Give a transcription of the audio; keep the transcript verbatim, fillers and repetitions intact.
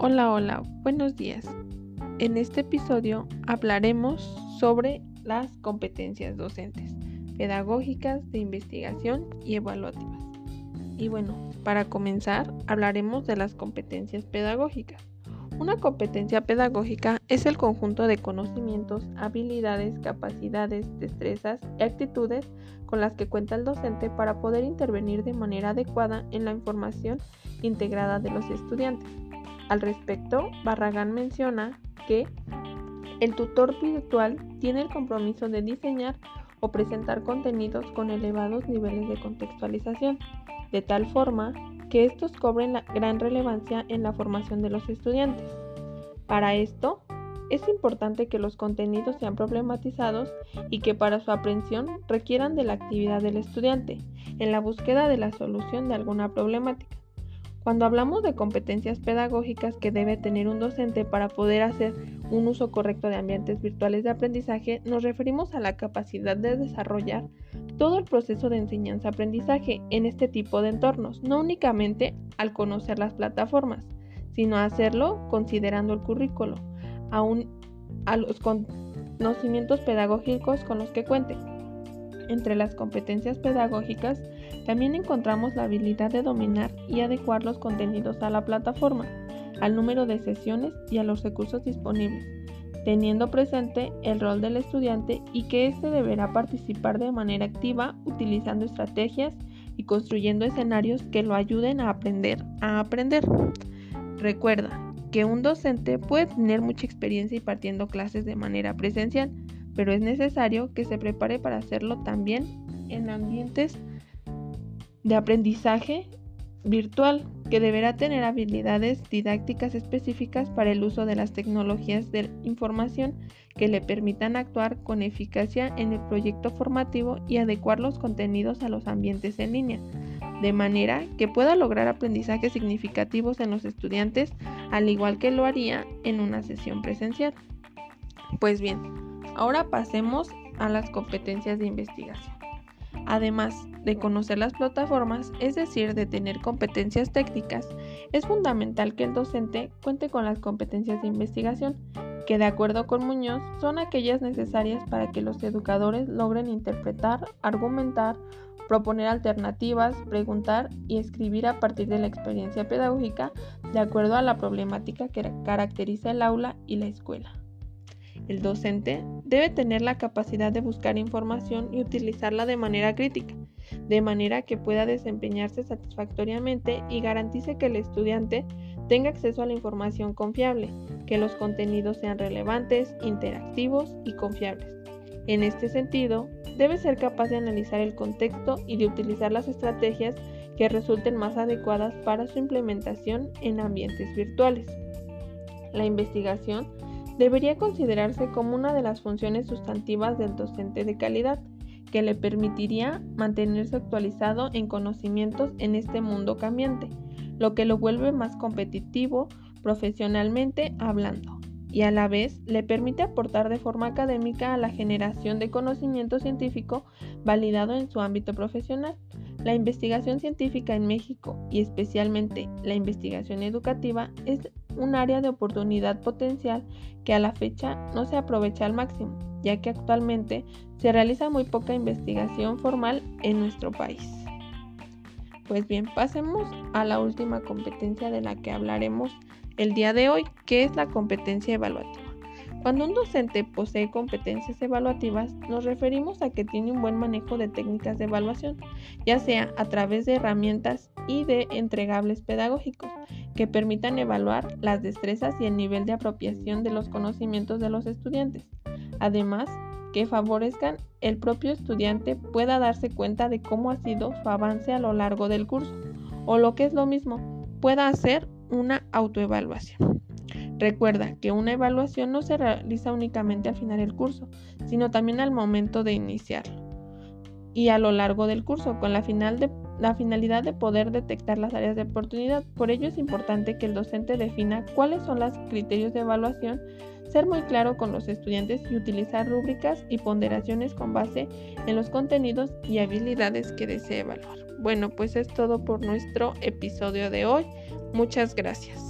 Hola, hola, buenos días. En este episodio hablaremos sobre las competencias docentes, pedagógicas, de investigación y evaluativas. Y bueno, para comenzar hablaremos de las competencias pedagógicas. Una competencia pedagógica es el conjunto de conocimientos, habilidades, capacidades, destrezas y actitudes con las que cuenta el docente para poder intervenir de manera adecuada en la información integrada de los estudiantes. Al respecto, Barragán menciona que el tutor virtual tiene el compromiso de diseñar o presentar contenidos con elevados niveles de contextualización, de tal forma que estos cobren la gran relevancia en la formación de los estudiantes. Para esto, es importante que los contenidos sean problematizados y que para su aprehensión requieran de la actividad del estudiante en la búsqueda de la solución de alguna problemática. Cuando hablamos de competencias pedagógicas que debe tener un docente para poder hacer un uso correcto de ambientes virtuales de aprendizaje, nos referimos a la capacidad de desarrollar todo el proceso de enseñanza-aprendizaje en este tipo de entornos, no únicamente al conocer las plataformas, sino a hacerlo considerando el currículo, a, un, a los conocimientos pedagógicos con los que cuente. Entre las competencias pedagógicas también encontramos la habilidad de dominar y adecuar los contenidos a la plataforma, al número de sesiones y a los recursos disponibles, teniendo presente el rol del estudiante y que éste deberá participar de manera activa utilizando estrategias y construyendo escenarios que lo ayuden a aprender a aprender. Recuerda que un docente puede tener mucha experiencia impartiendo clases de manera presencial, pero es necesario que se prepare para hacerlo también en ambientes de aprendizaje virtual, que deberá tener habilidades didácticas específicas para el uso de las tecnologías de información que le permitan actuar con eficacia en el proyecto formativo y adecuar los contenidos a los ambientes en línea, de manera que pueda lograr aprendizajes significativos en los estudiantes, al igual que lo haría en una sesión presencial. Pues bien, ahora pasemos a las competencias de investigación. Además de conocer las plataformas, es decir, de tener competencias técnicas, es fundamental que el docente cuente con las competencias de investigación, que de acuerdo con Muñoz son aquellas necesarias para que los educadores logren interpretar, argumentar, proponer alternativas, preguntar y escribir a partir de la experiencia pedagógica de acuerdo a la problemática que caracteriza el aula y la escuela. El docente debe tener la capacidad de buscar información y utilizarla de manera crítica, de manera que pueda desempeñarse satisfactoriamente y garantice que el estudiante tenga acceso a la información confiable, que los contenidos sean relevantes, interactivos y confiables. En este sentido, debe ser capaz de analizar el contexto y de utilizar las estrategias que resulten más adecuadas para su implementación en ambientes virtuales. La investigación debería considerarse como una de las funciones sustantivas del docente de calidad, que le permitiría mantenerse actualizado en conocimientos en este mundo cambiante, lo que lo vuelve más competitivo profesionalmente hablando, y a la vez le permite aportar de forma académica a la generación de conocimiento científico validado en su ámbito profesional. La investigación científica en México, y especialmente la investigación educativa, es un área de oportunidad potencial que a la fecha no se aprovecha al máximo, ya que actualmente se realiza muy poca investigación formal en nuestro país. Pues bien, pasemos a la última competencia de la que hablaremos el día de hoy, que es la competencia evaluativa. Cuando un docente posee competencias evaluativas, nos referimos a que tiene un buen manejo de técnicas de evaluación, ya sea a través de herramientas y de entregables pedagógicos que permitan evaluar las destrezas y el nivel de apropiación de los conocimientos de los estudiantes. Además, que favorezcan el propio estudiante pueda darse cuenta de cómo ha sido su avance a lo largo del curso, o lo que es lo mismo, pueda hacer una autoevaluación. Recuerda que una evaluación no se realiza únicamente al final del curso, sino también al momento de iniciarlo y a lo largo del curso, con la, final de, la finalidad de poder detectar las áreas de oportunidad. Por ello es importante que el docente defina cuáles son los criterios de evaluación, ser muy claro con los estudiantes y utilizar rúbricas y ponderaciones con base en los contenidos y habilidades que desee evaluar. Bueno, pues es todo por nuestro episodio de hoy. Muchas gracias.